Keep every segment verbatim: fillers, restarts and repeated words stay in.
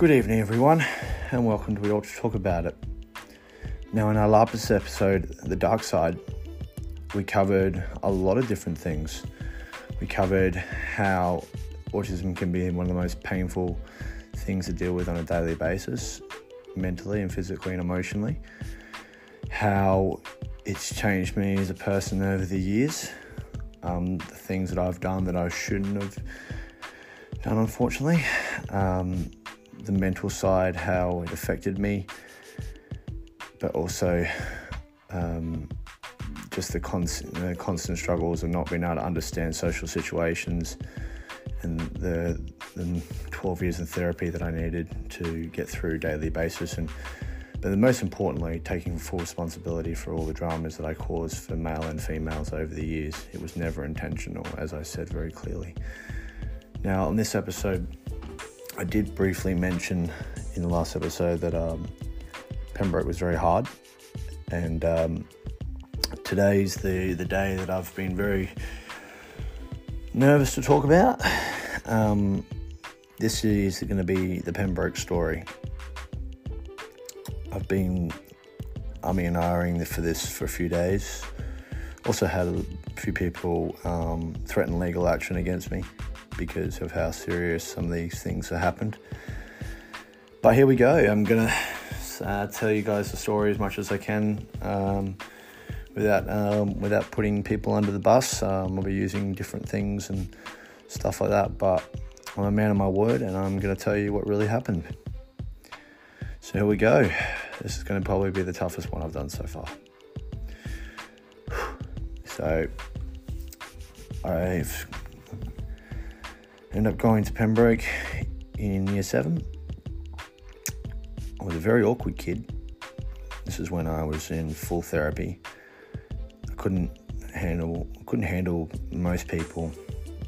Good evening, everyone, and welcome to We All to Talk About It. Now, in our last episode, The Dark Side, we covered a lot of different things. We covered how autism can be one of the most painful things to deal with on a daily basis, mentally and physically and emotionally. How it's changed me as a person over the years. Um, the things that I've done that I shouldn't have done, unfortunately. Um... The mental side, how it affected me, but also um, just the constant, the constant struggles of not being able to understand social situations, and the, the twelve years in therapy that I needed to get through daily basis, and but the most importantly, taking full responsibility for all the dramas that I caused for male and females over the years. It was never intentional, as I said very clearly. Now, on this episode, I did briefly mention in the last episode that um, Pembroke was very hard, and um, today's the, the day that I've been very nervous to talk about. Um, this is going to be the Pembroke story. I've been umming and ahhing for this for a few days. Also had a few people um, threaten legal action against me because of how serious some of these things have happened. But here we go. I'm going to uh, tell you guys the story as much as I can um, without um, without putting people under the bus. Um, I'll be using different things and stuff like that, but I'm a man of my word, and I'm going to tell you what really happened. So here we go. This is going to probably be the toughest one I've done so far. So I've ended up going to Pembroke in year seven. I was a very awkward kid. This is when I was in full therapy. I couldn't handle couldn't handle most people.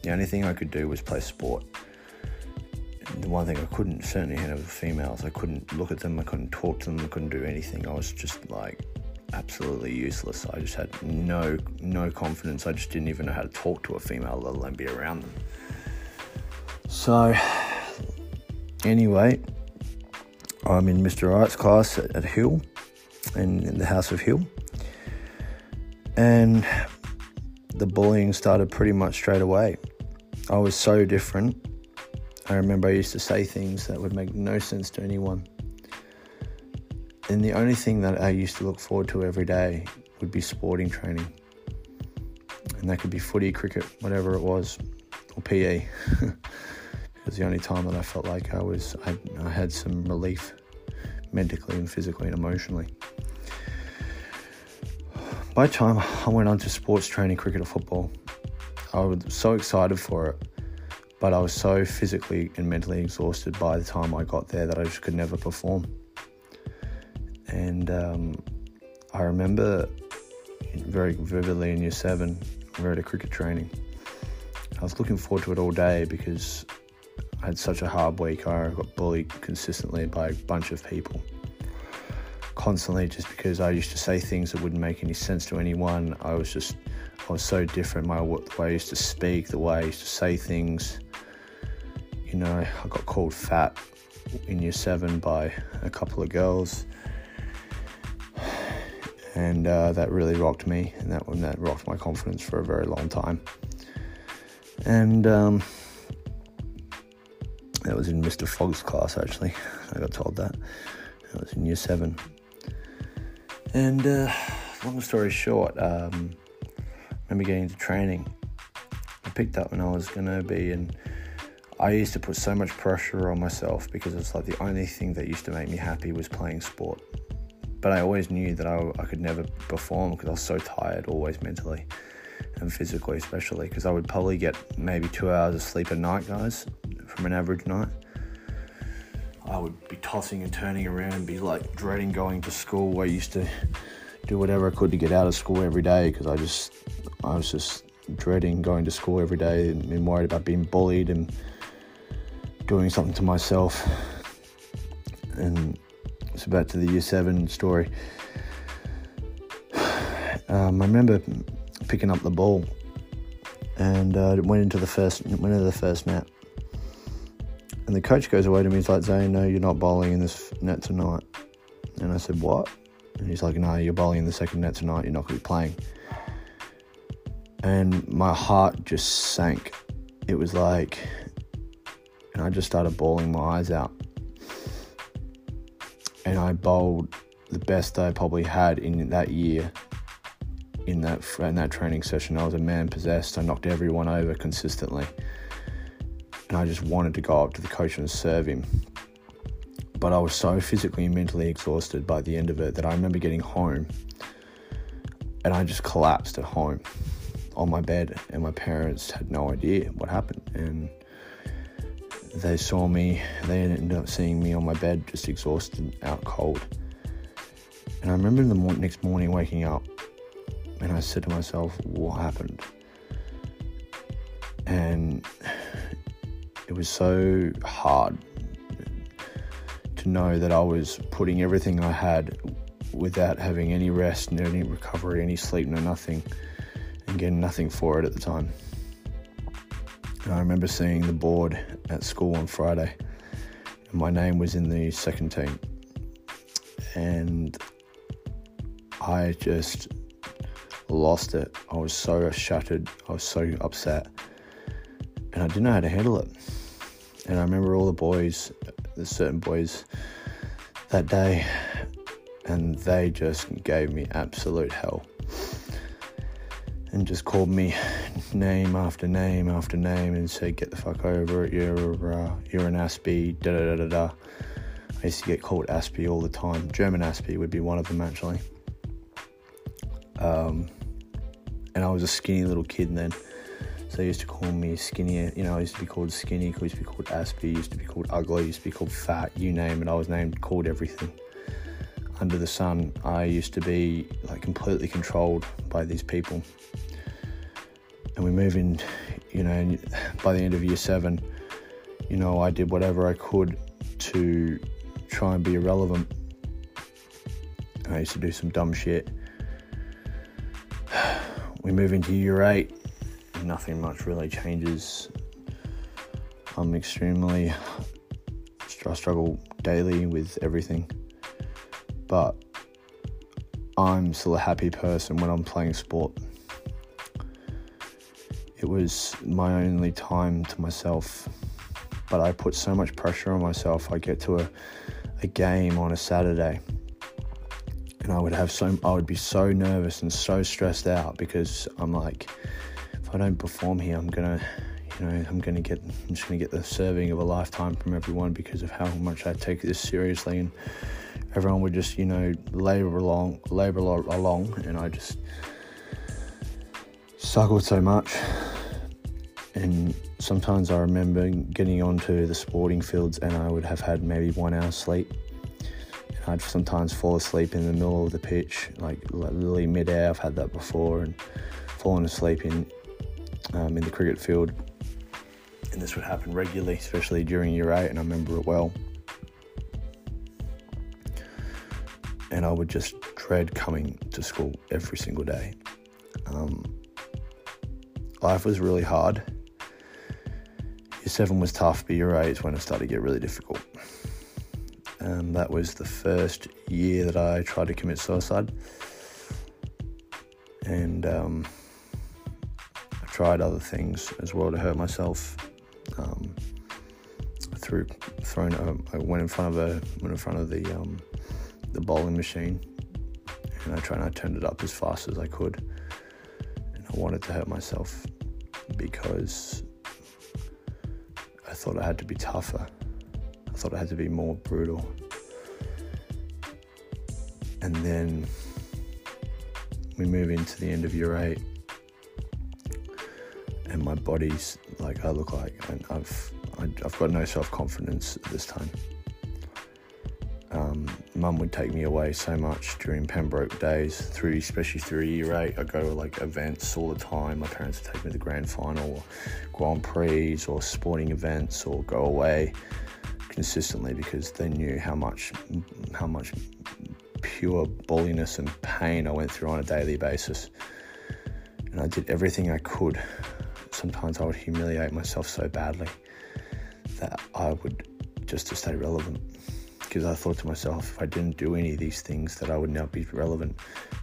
The only thing I could do was play sport. And the one thing I couldn't certainly handle was females. I couldn't look at them. I couldn't talk to them. I couldn't do anything. I was just like absolutely useless. I just had no no confidence. I just didn't even know how to talk to a female, let alone be around them. So, anyway, I'm in Mister Wright's class at, at Hill, in, in the House of Hill, and the bullying started pretty much straight away. I was so different. I remember I used to say things that would make no sense to anyone, and the only thing that I used to look forward to every day would be sporting training, and that could be footy, cricket, whatever it was, or P E. It was the only time that I felt like I was, I, I had some relief mentally and physically and emotionally. By the time I went on to sports training, cricket or football, I was so excited for it, but I was so physically and mentally exhausted by the time I got there that I just could never perform. And um, I remember very vividly in year seven, we were at a cricket training. I was looking forward to it all day because I had such a hard week. I got bullied consistently by a bunch of people, constantly, just because I used to say things that wouldn't make any sense to anyone. I was just, I was so different. My the way I used to speak, the way I used to say things. You know, I got called fat in year seven by a couple of girls, and uh, that really rocked me, and that one that rocked my confidence for a very long time. And um, that was in Mister Fogg's class, actually. I got told that. That was in year seven. And uh, long story short, um, I remember getting into training. I picked up when I was going to be, and I used to put so much pressure on myself because it's like the only thing that used to make me happy was playing sport. But I always knew that I, I could never perform because I was so tired, always mentally and physically especially, because I would probably get maybe two hours of sleep a night, guys, from an average night. I would be tossing and turning around and be like dreading going to school. I used to do whatever I could to get out of school every day because I just, I was just dreading going to school every day and being worried about being bullied and doing something to myself. And it's about to the year seven story. Um, I remember picking up the ball, and uh, went into the first went into the first net, and And the coach goes away to me. He's like, Zane, no, you're not bowling in this net tonight. And I said, what? And he's like, no, you're bowling in the second net tonight. You're not going to be playing. And my heart just sank. It was like, and I just started bawling my eyes out. And I bowled the best I probably had in that year. In that in that training session, I was a man possessed. I knocked everyone over consistently. And I just wanted to go up to the coach and serve him. But I was so physically and mentally exhausted by the end of it that I remember getting home and I just collapsed at home on my bed, and my parents had no idea what happened. And they saw me, they ended up seeing me on my bed, just exhausted, out cold. And I remember in the mo- next morning waking up, and I said to myself, what happened? And it was so hard to know that I was putting everything I had without having any rest, no any recovery, any sleep, no nothing, and getting nothing for it at the time. And I remember seeing the board at school on Friday, and my name was in the second team. And I just lost it. I was so shattered. I was so upset. And I didn't know how to handle it. And I remember all the boys, the certain boys that day, and they just gave me absolute hell. And just called me name after name after name and said, get the fuck over it. You're, uh, you're an Aspie, da da da da da. I used to get called Aspie all the time. German Aspie would be one of them, actually. Um, and I was a skinny little kid then. So they used to call me skinnier, you know, I used to be called skinny, I used to be called Aspie, used to be called ugly, used to be called fat, you name it. I was named, called everything under the sun. I used to be like completely controlled by these people. And we moved in, you know, and by the end of year seven, you know, I did whatever I could to try and be irrelevant. And I used to do some dumb shit. We move into year eight. Nothing much really changes. I'm extremely, I struggle daily with everything, but I'm still a happy person when I'm playing sport. It was my only time to myself, but I put so much pressure on myself. I get to a, a game on a Saturday, and I would have so, I would be so nervous and so stressed out because I'm like, I don't perform here, I'm gonna, you know, I'm gonna get, I'm just gonna get the serving of a lifetime from everyone because of how much I take this seriously, and everyone would just, you know, labour along, labour along, and I just struggled so much. And sometimes I remember getting onto the sporting fields, and I would have had maybe one hour sleep. And I'd sometimes fall asleep in the middle of the pitch, like literally mid-air. I've had that before, and fallen asleep in. Um, in the cricket field, and this would happen regularly, especially during year eight, and I remember it well. And I would just dread coming to school every single day. Um, life was really hard. Year seven was tough, but year eight is when it started to get really difficult. Um, that was the first year that I tried to commit suicide, and um tried other things as well to hurt myself. Um, through thrown, um, I went in front of a went in front of the um, the bowling machine, and I tried. And I turned it up as fast as I could, and I wanted to hurt myself because I thought I had to be tougher. I thought I had to be more brutal, and then we move into the end of year eight. And my body's like I look like, and I've I've got no self-confidence at this time. Um, Mum would take me away so much during Pembroke days, through especially through year eight. I go to like events all the time. My parents would take me to the grand final, or Grand Prix, or sporting events, or go away consistently because they knew how much how much pure bulliness and pain I went through on a daily basis, and I did everything I could. Sometimes I would humiliate myself so badly that I would, just to stay relevant, because I thought to myself, if I didn't do any of these things, that I would now be relevant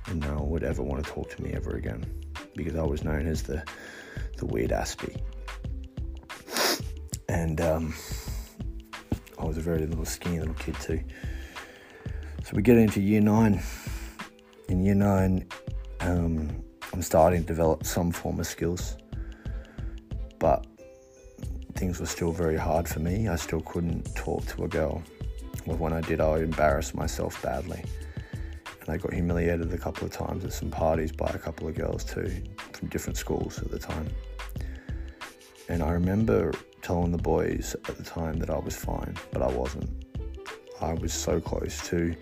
and no one would ever want to talk to me ever again, because I was known as the the weird Aspie. And um, I was a very little skinny little kid too. So we get into year nine. In year nine, um, I'm starting to develop some form of skills, but things were still very hard for me. I still couldn't talk to a girl. Well, when I did, I embarrassed myself badly. And I got humiliated a couple of times at some parties by a couple of girls too, from different schools at the time. And I remember telling the boys at the time that I was fine, but I wasn't. I was so close to...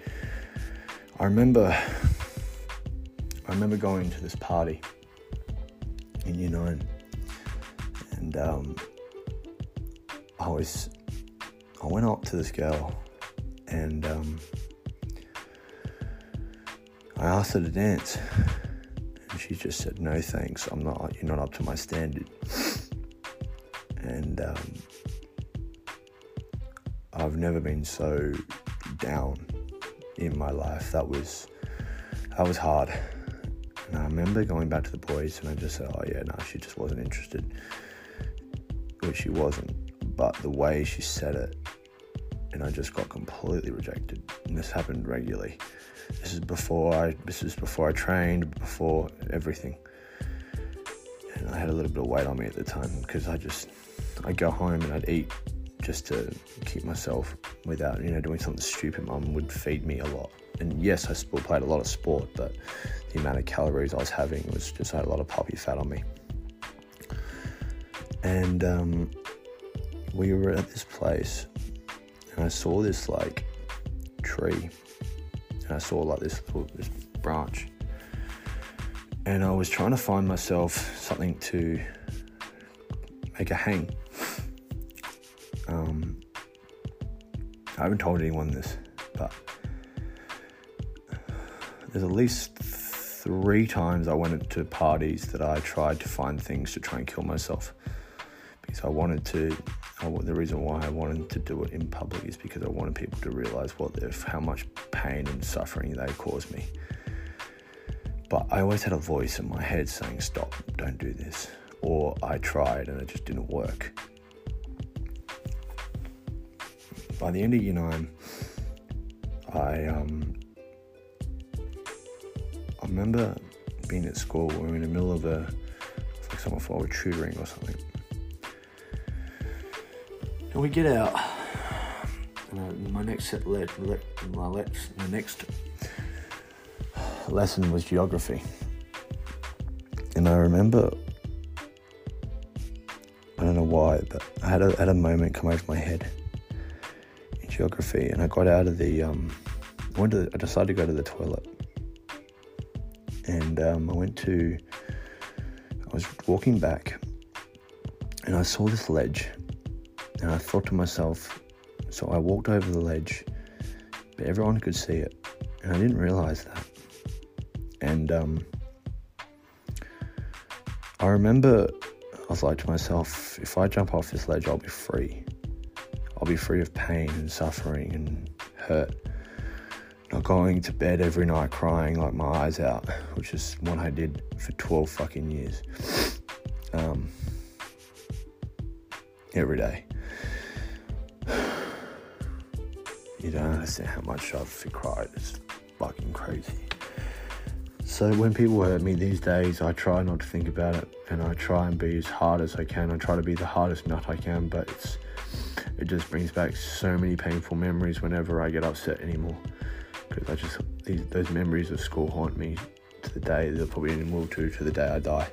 I remember... I remember going to this party in year nine, and um, I was... I went up to this girl, and um, I asked her to dance, and she just said, "No, thanks. I'm not. You're not up to my standard." And um, I've never been so down in my life. That was that was hard. And I remember going back to the boys, and I just said, "Oh yeah, no, she just wasn't interested," which she wasn't. But the way she said it, and I just got completely rejected. And this happened regularly. This is before I this is before I trained, before everything. And I had a little bit of weight on me at the time, because I just, I'd go home and I'd eat just to keep myself without, you know, doing something stupid. Mum would feed me a lot. And yes, I still played a lot of sport, but the amount of calories I was having was just, I had a lot of puppy fat on me. And um, we were at this place, and I saw this like tree, and I saw like this little this branch. And I was trying to find myself something to make a hang. Um, I haven't told anyone this, but there's at least three times I went to parties that I tried to find things to try and kill myself. Because I wanted to, I, the reason why I wanted to do it in public is because I wanted people to realise what they're, how much pain and suffering they caused me. But I always had a voice in my head saying, "Stop, don't do this." Or I tried and it just didn't work. By the end of year nine, I, um, I remember being at school. We were in the middle of a, like someone for tutoring or something. And we get out, and my next set, le- le- my, le- my next... lesson was geography. And I remember, I don't know why, but I had a, had a moment come over my head in geography, and I got out of the um I went to the, I decided to go to the toilet, and um I went to I was walking back, and I saw this ledge, and I thought to myself, so I walked over the ledge, but everyone could see it, and I didn't realise that. And um, I remember I was like to myself, if I jump off this ledge, I'll be free. I'll be free of pain and suffering and hurt. Not going to bed every night crying like my eyes out, which is what I did for twelve fucking years. Um, every day. You don't understand how much I've cried. It's fucking crazy. So when people hurt me these days, I try not to think about it, and I try and be as hard as I can. I try to be the hardest nut I can, but it's it just brings back so many painful memories whenever I get upset anymore. Because I just these, those memories of school haunt me to the day. They'll probably will to to the day I die.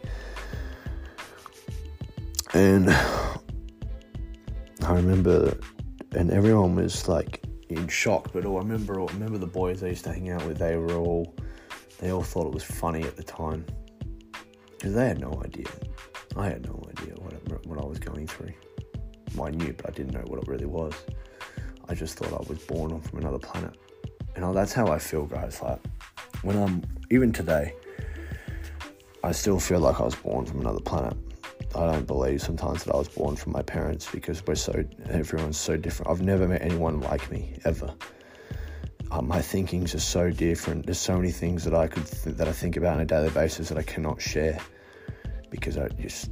And I remember, and everyone was like in shock. But all I remember, all, remember the boys I used to hang out with. They were all. They all thought it was funny at the time, because they had no idea. I had no idea what, it, what I was going through. I knew, but I didn't know what it really was. I just thought I was born from another planet. And I, that's how I feel, guys. Like, when I'm, even today, I still feel like I was born from another planet. I don't believe sometimes that I was born from my parents, because we're so, everyone's so different. I've never met anyone like me, ever. Uh, my thinkings are so different. There's so many things that I could th- that I think about on a daily basis that I cannot share, because I just,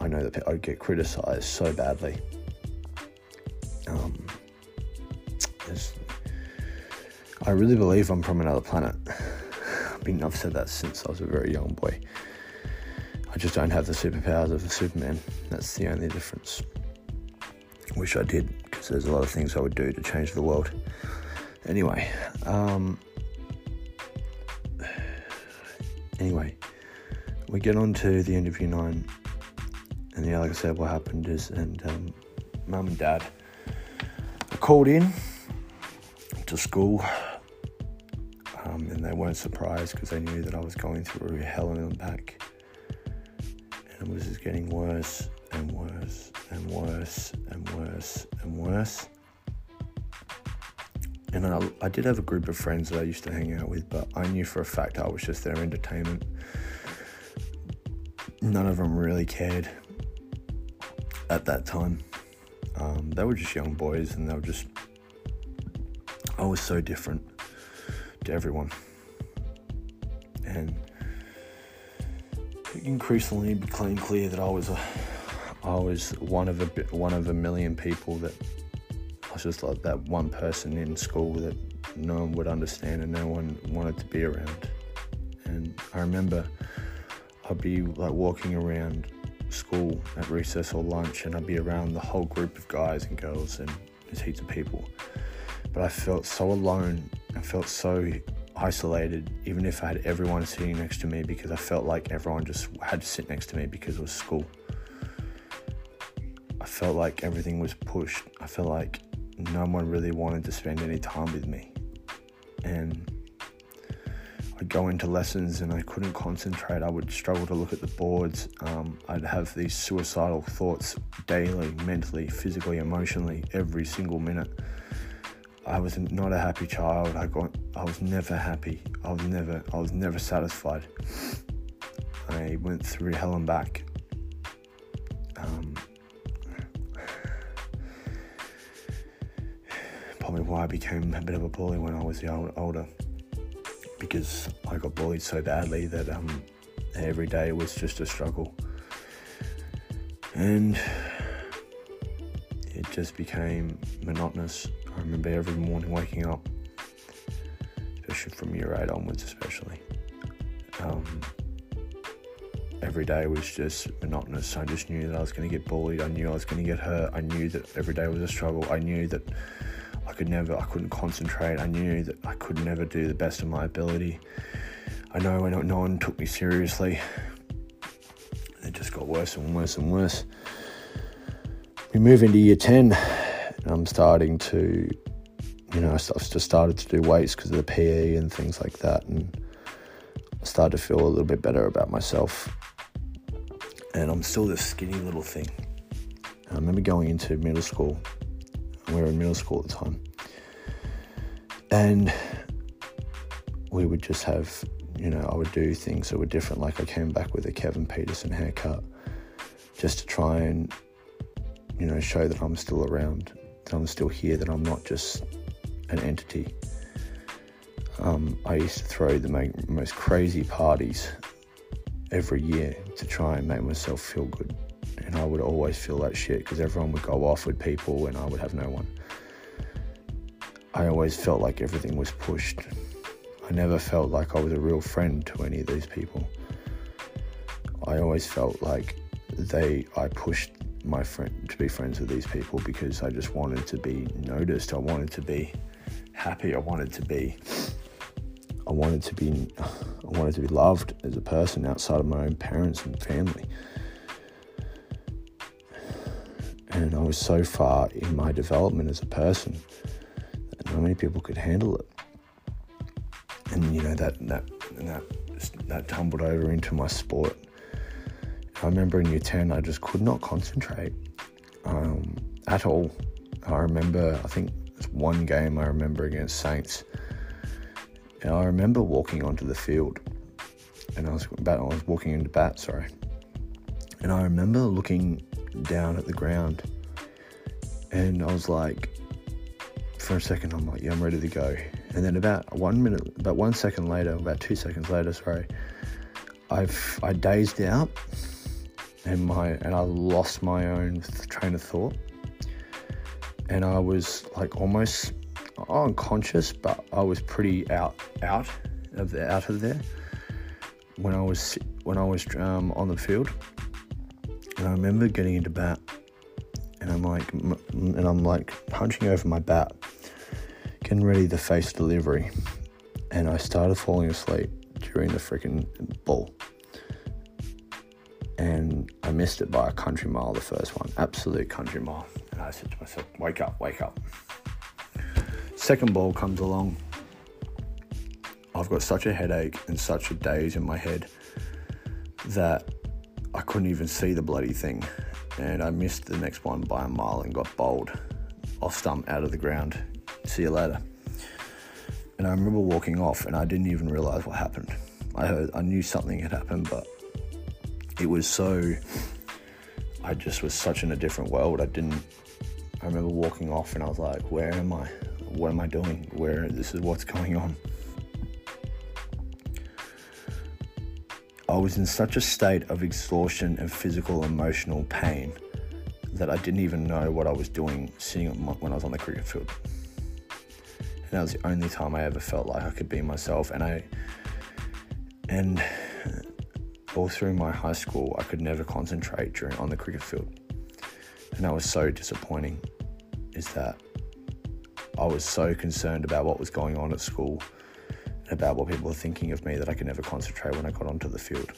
I know that I would get criticised so badly. Um, I really believe I'm from another planet. I mean, I've said that since I was a very young boy. I just don't have the superpowers of a Superman. That's the only difference. Wish I did, because there's a lot of things I would do to change the world. Anyway, um, anyway, we get on to the end of year nine, and yeah, like I said, what happened is, and um, mum and dad were called in to school, um, and they weren't surprised, because they knew that I was going through hell and back, and it was just getting worse and worse and worse and worse and worse. And I, I did have a group of friends that I used to hang out with, but I knew for a fact I was just their entertainment. None of them really cared at that time. Um, they were just young boys, and they were just... I was so different to everyone. And it increasingly became clear that I was a, I was one of a one of a million people that... I was just like that one person in school that no one would understand and no one wanted to be around. And I remember I'd be like walking around school at recess or lunch, and I'd be around the whole group of guys and girls and just heaps of people. But I felt so alone. I felt so isolated, even if I had everyone sitting next to me, because I felt like everyone just had to sit next to me because it was school. I felt like everything was pushed. I felt like no one really wanted to spend any time with me. And I'd go into lessons and I couldn't concentrate. I would struggle to look at the boards. Um, I'd have these suicidal thoughts daily, mentally, physically, emotionally, every single minute. I was not a happy child. I got. I was never happy. I was never. I was never satisfied. I went through hell and back. Um, Probably why I became a bit of a bully when I was older, because I got bullied so badly that um, every day was just a struggle, and it just became monotonous. I remember every morning waking up, especially from year eight onwards, especially um, every day was just monotonous. I just knew that I was going to get bullied. I knew I was going to get hurt. I knew that every day was a struggle. I knew that I could never, I couldn't concentrate. I knew that I could never do the best of my ability. I know when no one took me seriously. It just got worse and worse and worse. We move into year ten, and I'm starting to, you know, I've just started to do weights because of the P E and things like that, and I started to feel a little bit better about myself. And I'm still this skinny little thing. I remember going into middle school. We were in middle school at the time, and we would just have, you know, I would do things that were different. Like I came back with a Kevin Peterson haircut just to try and, you know, show that I'm still around, that I'm still here, that I'm not just an entity. Um, I used to throw the most crazy parties every year to try and make myself feel good. And I would always feel that shit, because everyone would go off with people and I would have no one. I always felt like everything was pushed. I never felt like I was a real friend to any of these people. I always felt like they, I pushed my friend to be friends with these people because I just wanted to be noticed. I wanted to be happy. I wanted to be, I wanted to be, I wanted to be loved as a person outside of my own parents and family. And I was so far in my development as a person that not many people could handle it. And, you know, that that and that that tumbled over into my sport. I remember in year ten, I just could not concentrate um, at all. I remember, I think it's one game I remember against Saints. And I remember walking onto the field. And I was, bat, I was walking into bat, sorry. and I remember looking down at the ground, and I was like, for a second, I'm like, yeah, I'm ready to go. And then about one minute, about one second later, about two seconds later, sorry, I've I dazed out, and my and I lost my own train of thought, and I was like almost unconscious, but I was pretty out out of the out of there when I was when I was um, on the field, and I remember getting into bat, and I'm like and I'm like punching over my bat, getting ready to face delivery, and I started falling asleep during the freaking ball, and I missed it by a country mile, the first one, absolute country mile, and I said to myself, wake up, wake up. Second ball comes along, I've got such a headache and such a daze in my head that I couldn't even see the bloody thing, and I missed the next one by a mile and got bowled off stump out of the ground, see you later. And I remember walking off, and I didn't even realise what happened. I heard, I knew something had happened, but it was so, I just was such in a different world. I didn't, I remember walking off, and I was like, where am I? What am I doing? Where, this is what's going on. I was in such a state of exhaustion and physical, emotional pain that I didn't even know what I was doing sitting on my, when I was on the cricket field. And that was the only time I ever felt like I could be myself. And I, and all through my high school, I could never concentrate during on the cricket field. And that was so disappointing, is that I was so concerned about what was going on at school and about what people were thinking of me that I could never concentrate when I got onto the field.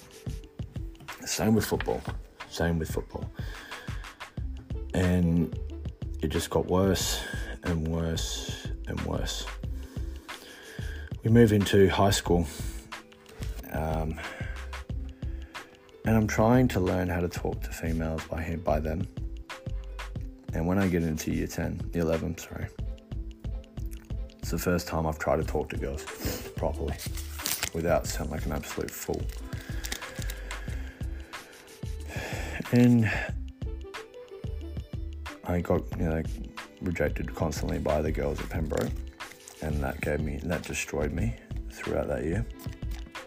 Same with football, same with football. And it just got worse and worse and worse. We move into high school, um, and I'm trying to learn how to talk to females by by them. And when I get into year ten, year eleven, sorry, it's the first time I've tried to talk to girls properly without sounding like an absolute fool. And I got, you know, rejected constantly by the girls at Pembroke, and that gave me, that destroyed me throughout that year.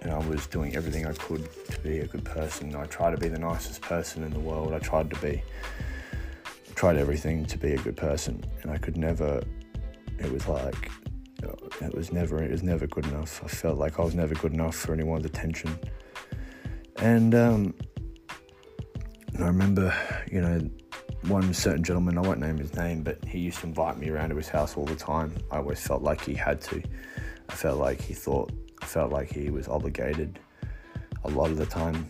And I was doing everything I could to be a good person. I tried to be the nicest person in the world. I tried to be, I tried everything to be a good person, and I could never. It was like, it was never, it was never good enough. I felt like I was never good enough for anyone's attention. And um, I remember, you know, one certain gentleman, I won't name his name, but he used to invite me around to his house all the time. I always felt like he had to. I felt like he thought, I felt like he was obligated a lot of the time,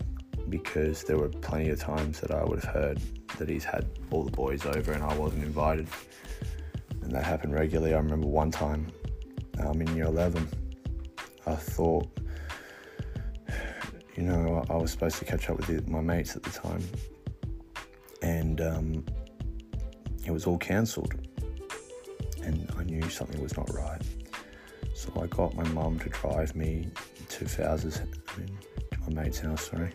because there were plenty of times that I would have heard that he's had all the boys over and I wasn't invited. And that happened regularly. I remember one time, um, in year eleven, I thought, you know, I, I was supposed to catch up with the, my mates at the time. And um, it was all cancelled, and I knew something was not right. So I got my mum to drive me to Fowz's, I mean, to my mate's house, sorry.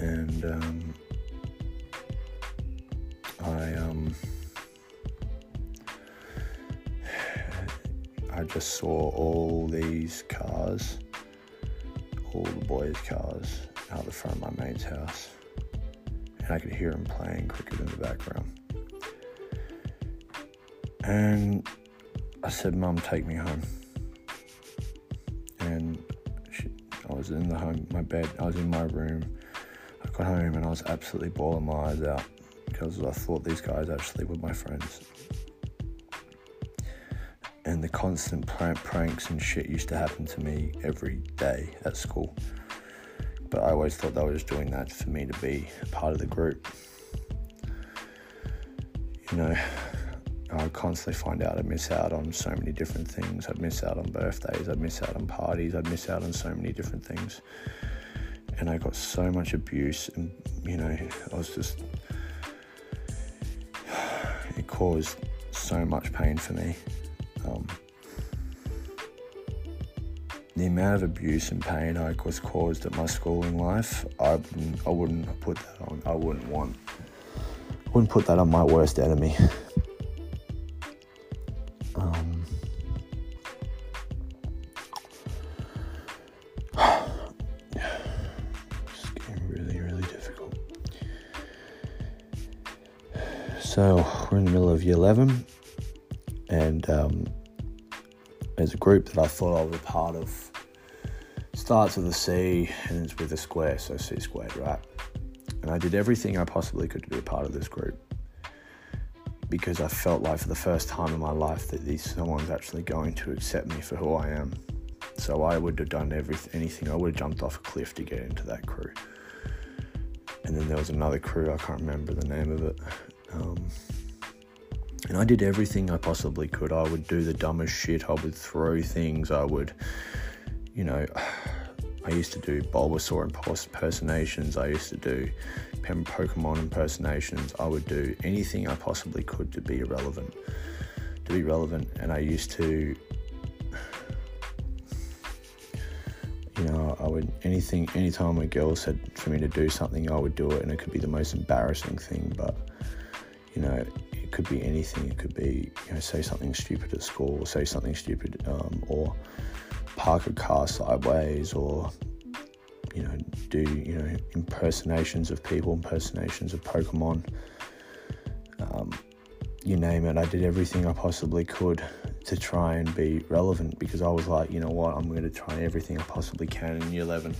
And um, I, um, I just saw all these cars, all the boys' cars, out the front of my mate's house. And I could hear him playing cricket in the background. And I said, Mum, take me home. And she, I was in the home, my bed, I was in my room. I got home and I was absolutely bawling my eyes out, because I thought these guys actually were my friends. And the constant prank pranks and shit used to happen to me every day at school. But I always thought they were just doing that for me to be part of the group. You know, I would constantly find out I'd miss out on so many different things. I'd miss out on birthdays, I'd miss out on parties, I'd miss out on so many different things. And I got so much abuse, and, you know, I was just, it caused so much pain for me. Um, The amount of abuse and pain I was caused at my schooling life, I I wouldn't put that on. I wouldn't want. Wouldn't put that on my worst enemy. Um, it's getting really, really difficult. So we're in the middle of year eleven, and um, there's a group that I thought I was a part of. Starts with a C and it's with a square, so C squared, right? And I did everything I possibly could to be a part of this group, because I felt like for the first time in my life that these, someone's actually going to accept me for who I am. So I would have done everything, anything. I would have jumped off a cliff to get into that crew. And then there was another crew, I can't remember the name of it. Um, and I did everything I possibly could. I would do the dumbest shit. I would throw things. I would, you know... I used to do Bulbasaur impersonations, I used to do Pokemon impersonations, I would do anything I possibly could to be irrelevant, to be relevant, and I used to, you know, I would, anything, anytime a girl said for me to do something, I would do it, and it could be the most embarrassing thing, but, you know, it could be anything, it could be, you know, say something stupid at school, or say something stupid, um, or... park a car sideways, or you know, do you know impersonations of people, impersonations of Pokemon, um, you name it. I did everything I possibly could to try and be relevant, because I was like, you know what, I'm going to try everything I possibly can in year eleven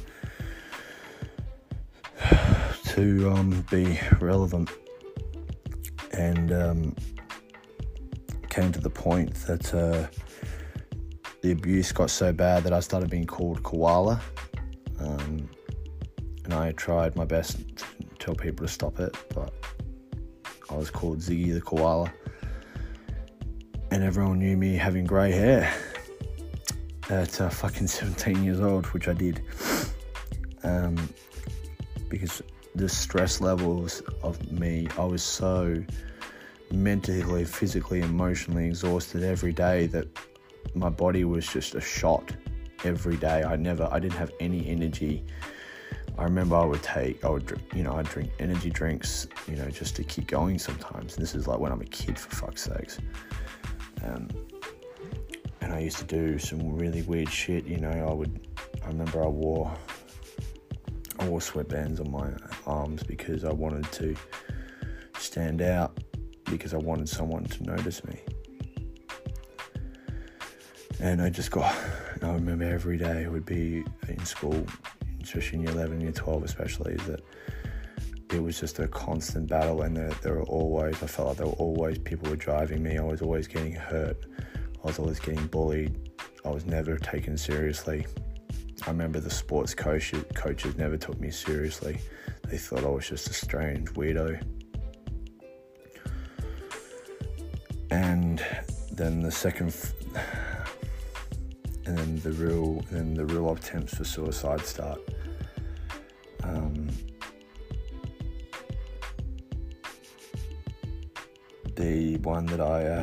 to um, be relevant. And um, came to the point that. Uh, The abuse got so bad that I started being called Koala, um, and I tried my best to tell people to stop it, but I was called Ziggy the Koala, and everyone knew me having grey hair at uh, fucking seventeen years old, which I did, um, because the stress levels of me, I was so mentally, physically, emotionally exhausted every day that my body was just a shot every day. I never, I didn't have any energy. I remember I would take, I would, drink, you know, I'd drink energy drinks, you know, just to keep going sometimes. And this is like when I'm a kid, for fuck's sakes. Um, and I used to do some really weird shit, you know, I would, I remember I wore, I wore sweatbands on my arms because I wanted to stand out, because I wanted someone to notice me. And I just got, and I remember every day would be in school, especially in year eleven, year twelve especially, that it was just a constant battle, and there, there were always, I felt like there were always people were driving me, I was always getting hurt, I was always getting bullied, I was never taken seriously. I remember the sports coach, coaches never took me seriously, they thought I was just a strange weirdo. And then the second... F- And then the real, then the real attempts for suicide start. Um, the one that I, uh,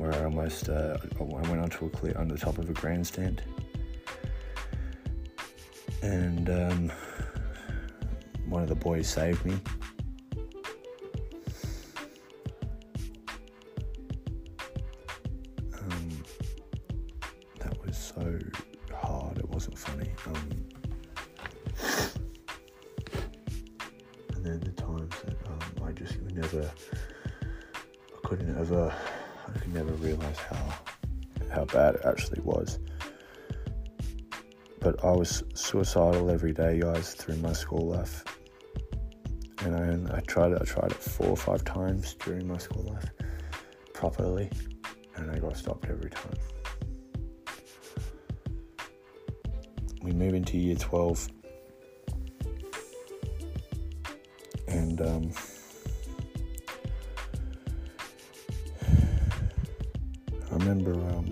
where I almost, uh, I went onto a cliff on the top of a grandstand, and um, one of the boys saved me. Suicidal every day, guys, through my school life, and I, I tried it. I tried it four or five times during my school life, properly, and I got stopped every time. We move into year twelve, and um, I remember. Um,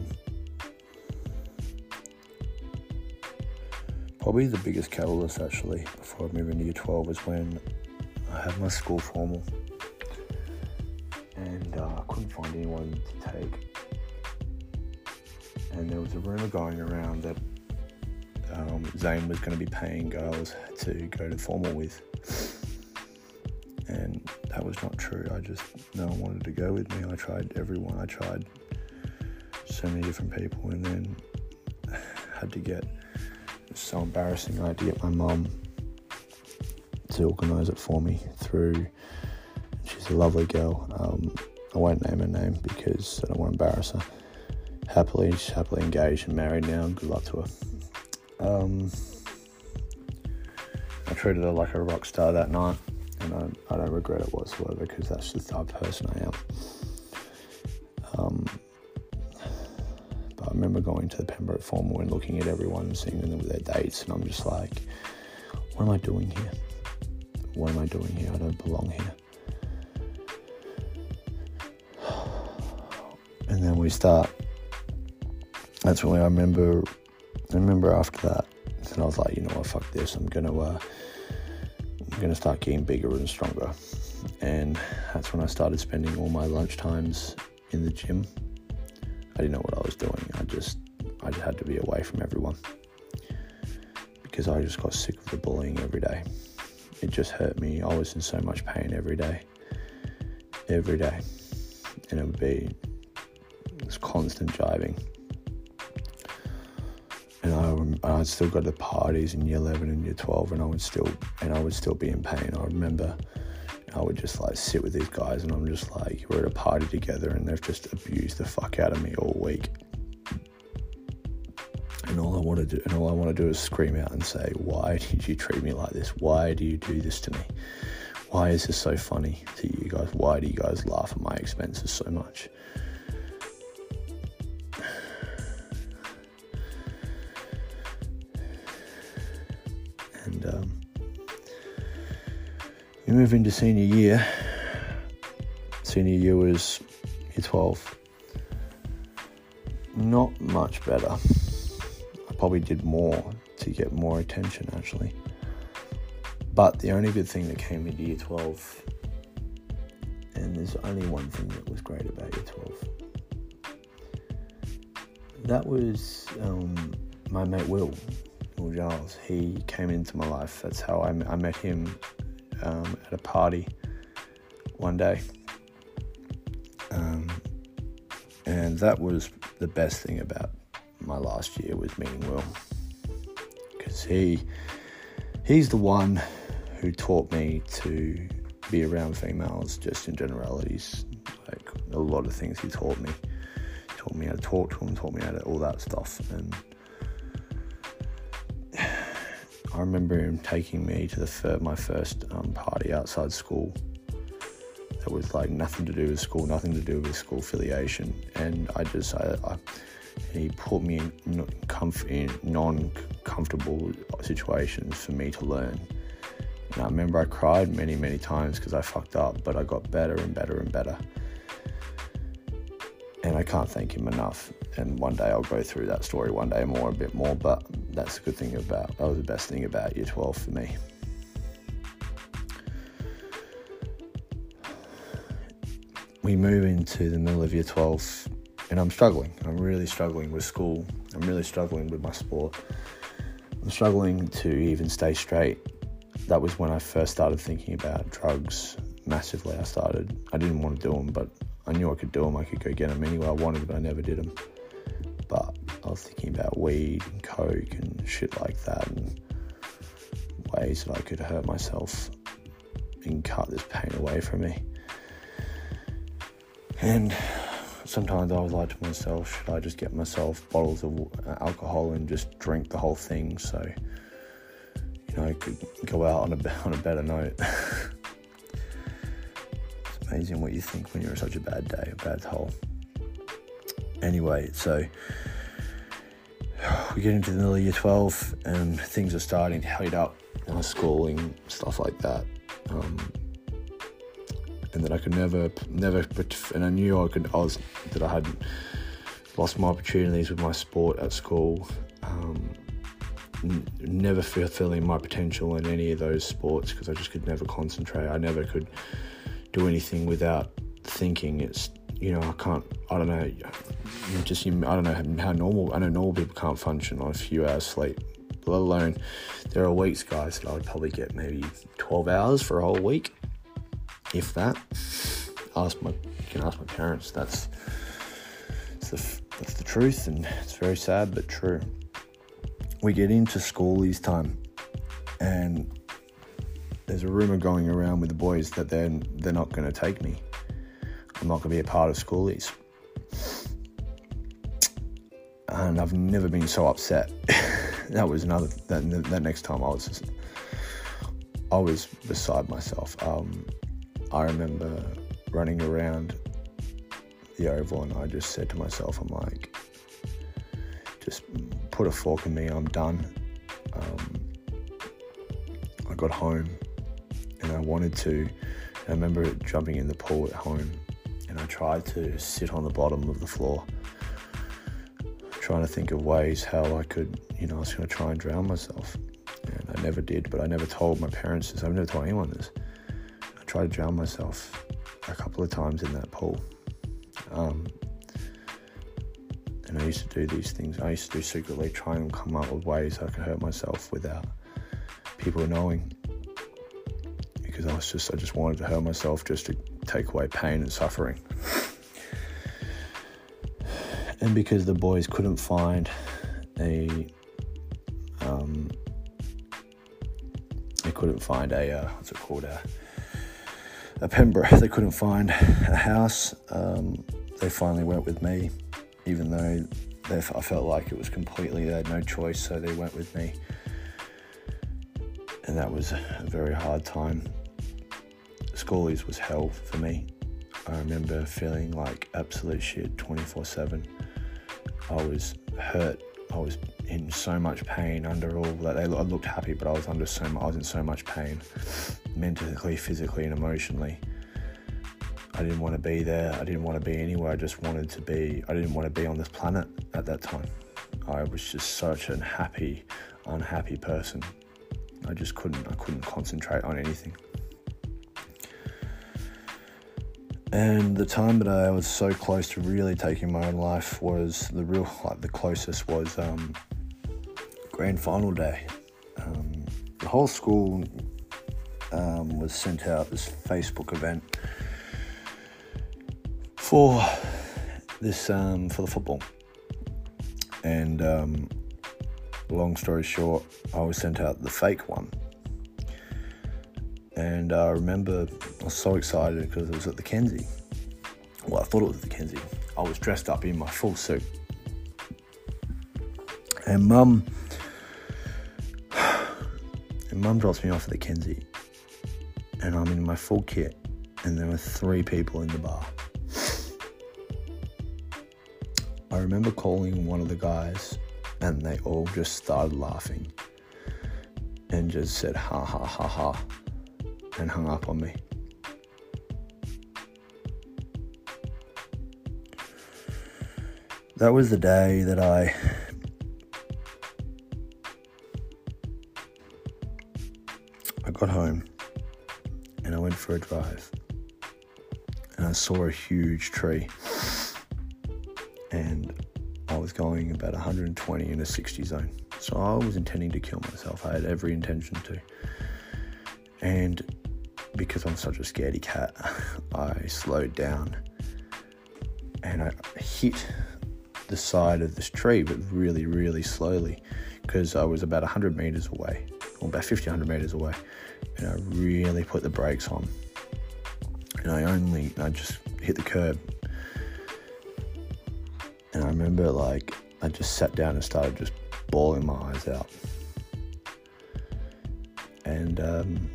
Probably the biggest catalyst, actually, before I move into year twelve was when I had my school formal, and uh, I couldn't find anyone to take, and there was a rumor going around that um, Zane was going to be paying girls to go to formal with, and that was not true. I just, no one wanted to go with me. I tried everyone. I tried so many different people, and then had to get, it was so embarrassing, I had to get my mum to organise it for me through, she's a lovely girl, um, I won't name her name because I don't want to embarrass her. Happily, she's happily engaged and married now. Good luck to her. Um, I treated her like a rock star that night, and I, I don't regret it whatsoever because that's the type of person I am. Um, but I remember going to the Pembroke formal and looking at everyone and seeing them with their dates, and I'm just like, what am I doing here? What am I doing here? I don't belong here. And then we start, that's when I remember, I remember after that, and I was like, you know what, fuck this, I'm going to, uh, I'm going to start getting bigger and stronger, and that's when I started spending all my lunch times in the gym. I didn't know what I was doing, I just, I just had to be away from everyone, because I just got sick of the bullying every day. It just hurt me, I was in so much pain every day, every day, and it would be this constant jiving. And I, I'd still go to parties in year eleven and year twelve, and I would still, and I would still be in pain. I remember I would just like sit with these guys, and I'm just like, we're at a party together, and they've just abused the fuck out of me all week. And all I want to do, and all I want to do is scream out and say, why did you treat me like this? Why do you do this to me? Why is this so funny to you guys? Why do you guys laugh at my expenses so much? Um, we move into senior year. Senior year was year twelve. Not much better. I probably did more to get more attention, actually. But the only good thing that came into year twelve, and there's only one thing that was great about year twelve. That was um, my mate Will. Will Giles, he came into my life. That's how I, I met him um, at a party one day, um, and that was the best thing about my last year was meeting Will, because he he's the one who taught me to be around females, just in generalities, like a lot of things he taught me, he taught me how to talk to them, taught me how to all that stuff, and I remember him taking me to the fir- my first um, party outside school that was like nothing to do with school, nothing to do with school affiliation, and I just, I, I, he put me in, comf- in non-comfortable situations for me to learn, and I remember I cried many, many times because I fucked up, but I got better and better and better, and I can't thank him enough. And one day I'll go through that story one day more, a bit more, but that's the good thing about, that was the best thing about year twelve for me. We move into the middle of year twelve, and I'm struggling. I'm really struggling with school. I'm really struggling with my sport. I'm struggling to even stay straight. That was when I first started thinking about drugs massively. I started, I didn't want to do them, but I knew I could do them. I could go get them anywhere I wanted, but I never did them. But I was thinking about weed and coke and shit like that, and ways that I could hurt myself and cut this pain away from me. And sometimes I was like to myself, should I just get myself bottles of alcohol and just drink the whole thing so, you know, I could go out on a, on a better note. It's amazing what you think when you're in such a bad day, a bad hole. Anyway, so we get into the middle of year twelve, and things are starting to heat up, and I'm schooling, stuff like that, um, and that I could never, never, and I knew I could, I was, that I had lost my opportunities with my sport at school, um, n- never fulfilling my potential in any of those sports because I just could never concentrate. I never could do anything without thinking. It's you know, I can't, I don't know, just, I don't know how normal, I know normal people can't function on a few hours sleep, let alone, there are weeks, guys, that I would probably get maybe twelve hours for a whole week, if that. Ask my, you can ask my parents, that's, that's, the, that's the truth, and it's very sad, but true. We get into schoolies time, and there's a rumour going around with the boys that they're, they're not going to take me. I'm not going to be a part of schoolies. And I've never been so upset. That was another, that, that next time I was just, I was beside myself. Um, I remember running around the Oval and I just said to myself, I'm like, just put a fork in me, I'm done. Um, I got home and I wanted to, I remember jumping in the pool at home. And I tried to sit on the bottom of the floor, trying to think of ways how I could, you know, I was going to try and drown myself. And I never did, but I never told my parents this. I've never told anyone this. I tried to drown myself a couple of times in that pool. Um, and I used to do these things. I used to do secretly, try and come up with ways I could hurt myself without people knowing. Because I was just, I just wanted to hurt myself just to take away pain and suffering. And because the boys couldn't find a, um, they couldn't find a, uh, what's it called, a, a Pembroke, they couldn't find a house, um, they finally went with me, even though they, I felt like it was completely, they had no choice, so they went with me. And that was a very hard time. Schoolies was hell for me. I remember feeling like absolute shit twenty-four seven. I was hurt. I was in so much pain under all that. I looked happy, but I was under so I was in so much pain, mentally, physically, and emotionally. I didn't want to be there. I didn't want to be anywhere. I just wanted to be. I didn't want to be on this planet at that time. I was just such an happy, unhappy person. I just couldn't. I couldn't concentrate on anything. And the time that I was so close to really taking my own life was the real, like the closest was um, grand final day. Um, the whole school um, was sent out this Facebook event for this um, for the football. And um, long story short, I was sent out the fake one. And I remember I was so excited because it was at the Kenzie. Well, I thought it was at the Kenzie. I was dressed up in my full suit. And mum, and mum drops me off at the Kenzie. And I'm in my full kit. And there were three people in the bar. I remember calling one of the guys and they all just started laughing. And just said, ha, ha, ha, ha. And hung up on me. That was the day that I I got home and I went for a drive and I saw a huge tree and I was going about one hundred twenty in a sixty zone. So I was intending to kill myself. I had every intention to. And because I'm such a scaredy cat, I slowed down and I hit the side of this tree, but really, really slowly because I was about one hundred metres away, or about fifteen hundred metres away, and I really put the brakes on. And I only, I just hit the curb. And I remember, like, I just sat down and started just bawling my eyes out. And, um...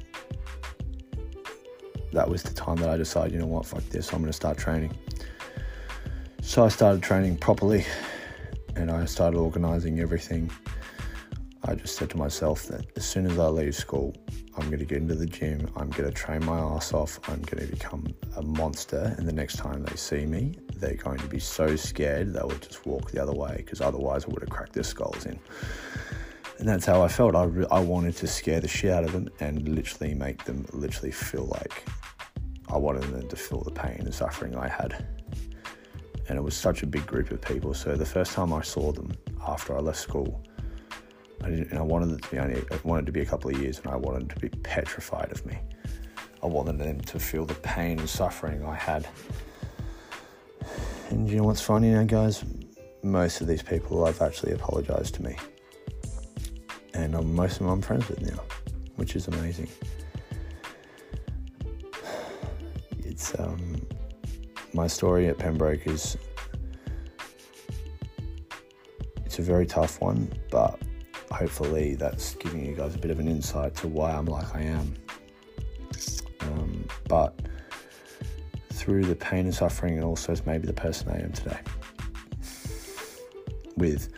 that was the time that I decided, you know what, fuck this, I'm going to start training. So I started training properly and I started organising everything. I just said to myself that as soon as I leave school, I'm going to get into the gym, I'm going to train my ass off, I'm going to become a monster, and the next time they see me, they're going to be so scared they will just walk the other way because otherwise I would have cracked their skulls in. And that's how I felt. I, re- I wanted to scare the shit out of them and literally make them literally feel like I wanted them to feel the pain and suffering I had. and it was such a big group of people. So the first time I saw them after I left school, I didn't, and I wanted it to be only, I wanted it to be a couple of years, and I wanted it to be petrified of me. I wanted them to feel the pain and suffering I had. And you know what's funny now, guys? Most of these people have actually apologised to me. And I'm, most of them I'm friends with now, which is amazing. It's, um, my story at Pembroke is, it's a very tough one, but hopefully that's giving you guys a bit of an insight to why I'm like I am. Um, but through the pain and suffering, and also as maybe the person I am today, with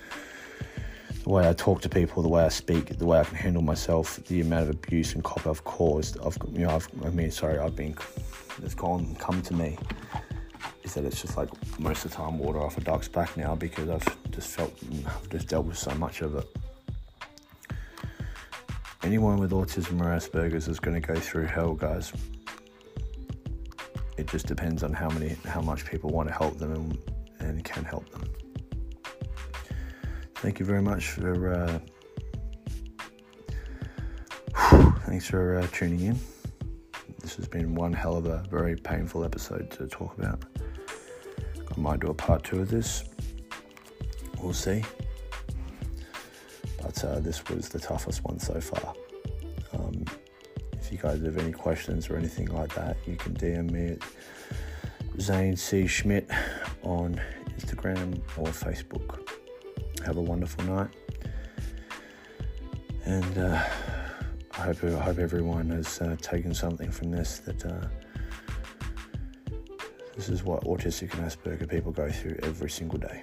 the way I talk to people, the way I speak, the way I can handle myself, the amount of abuse and cop I've caused, I've, you know, I've, I mean, sorry, I've been, that's gone, come to me, is that it's just like most of the time water off a duck's back now, because I've just felt, I've just dealt with so much of it. Anyone with autism or Asperger's is going to go through hell, guys. It just depends on how many, how much people want to help them and, and can help them. Thank you very much for, uh, thanks for uh, tuning in. This has been one hell of a very painful episode to talk about. I might do a part two of this. We'll see. But uh, this was the toughest one so far. Um, if you guys have any questions or anything like that, you can D M me at Zane C. Schmidt on Instagram or Facebook. Have a wonderful night, and uh, I hope I hope everyone has uh, taken something from this. That uh, this is what autistic and Asperger people go through every single day.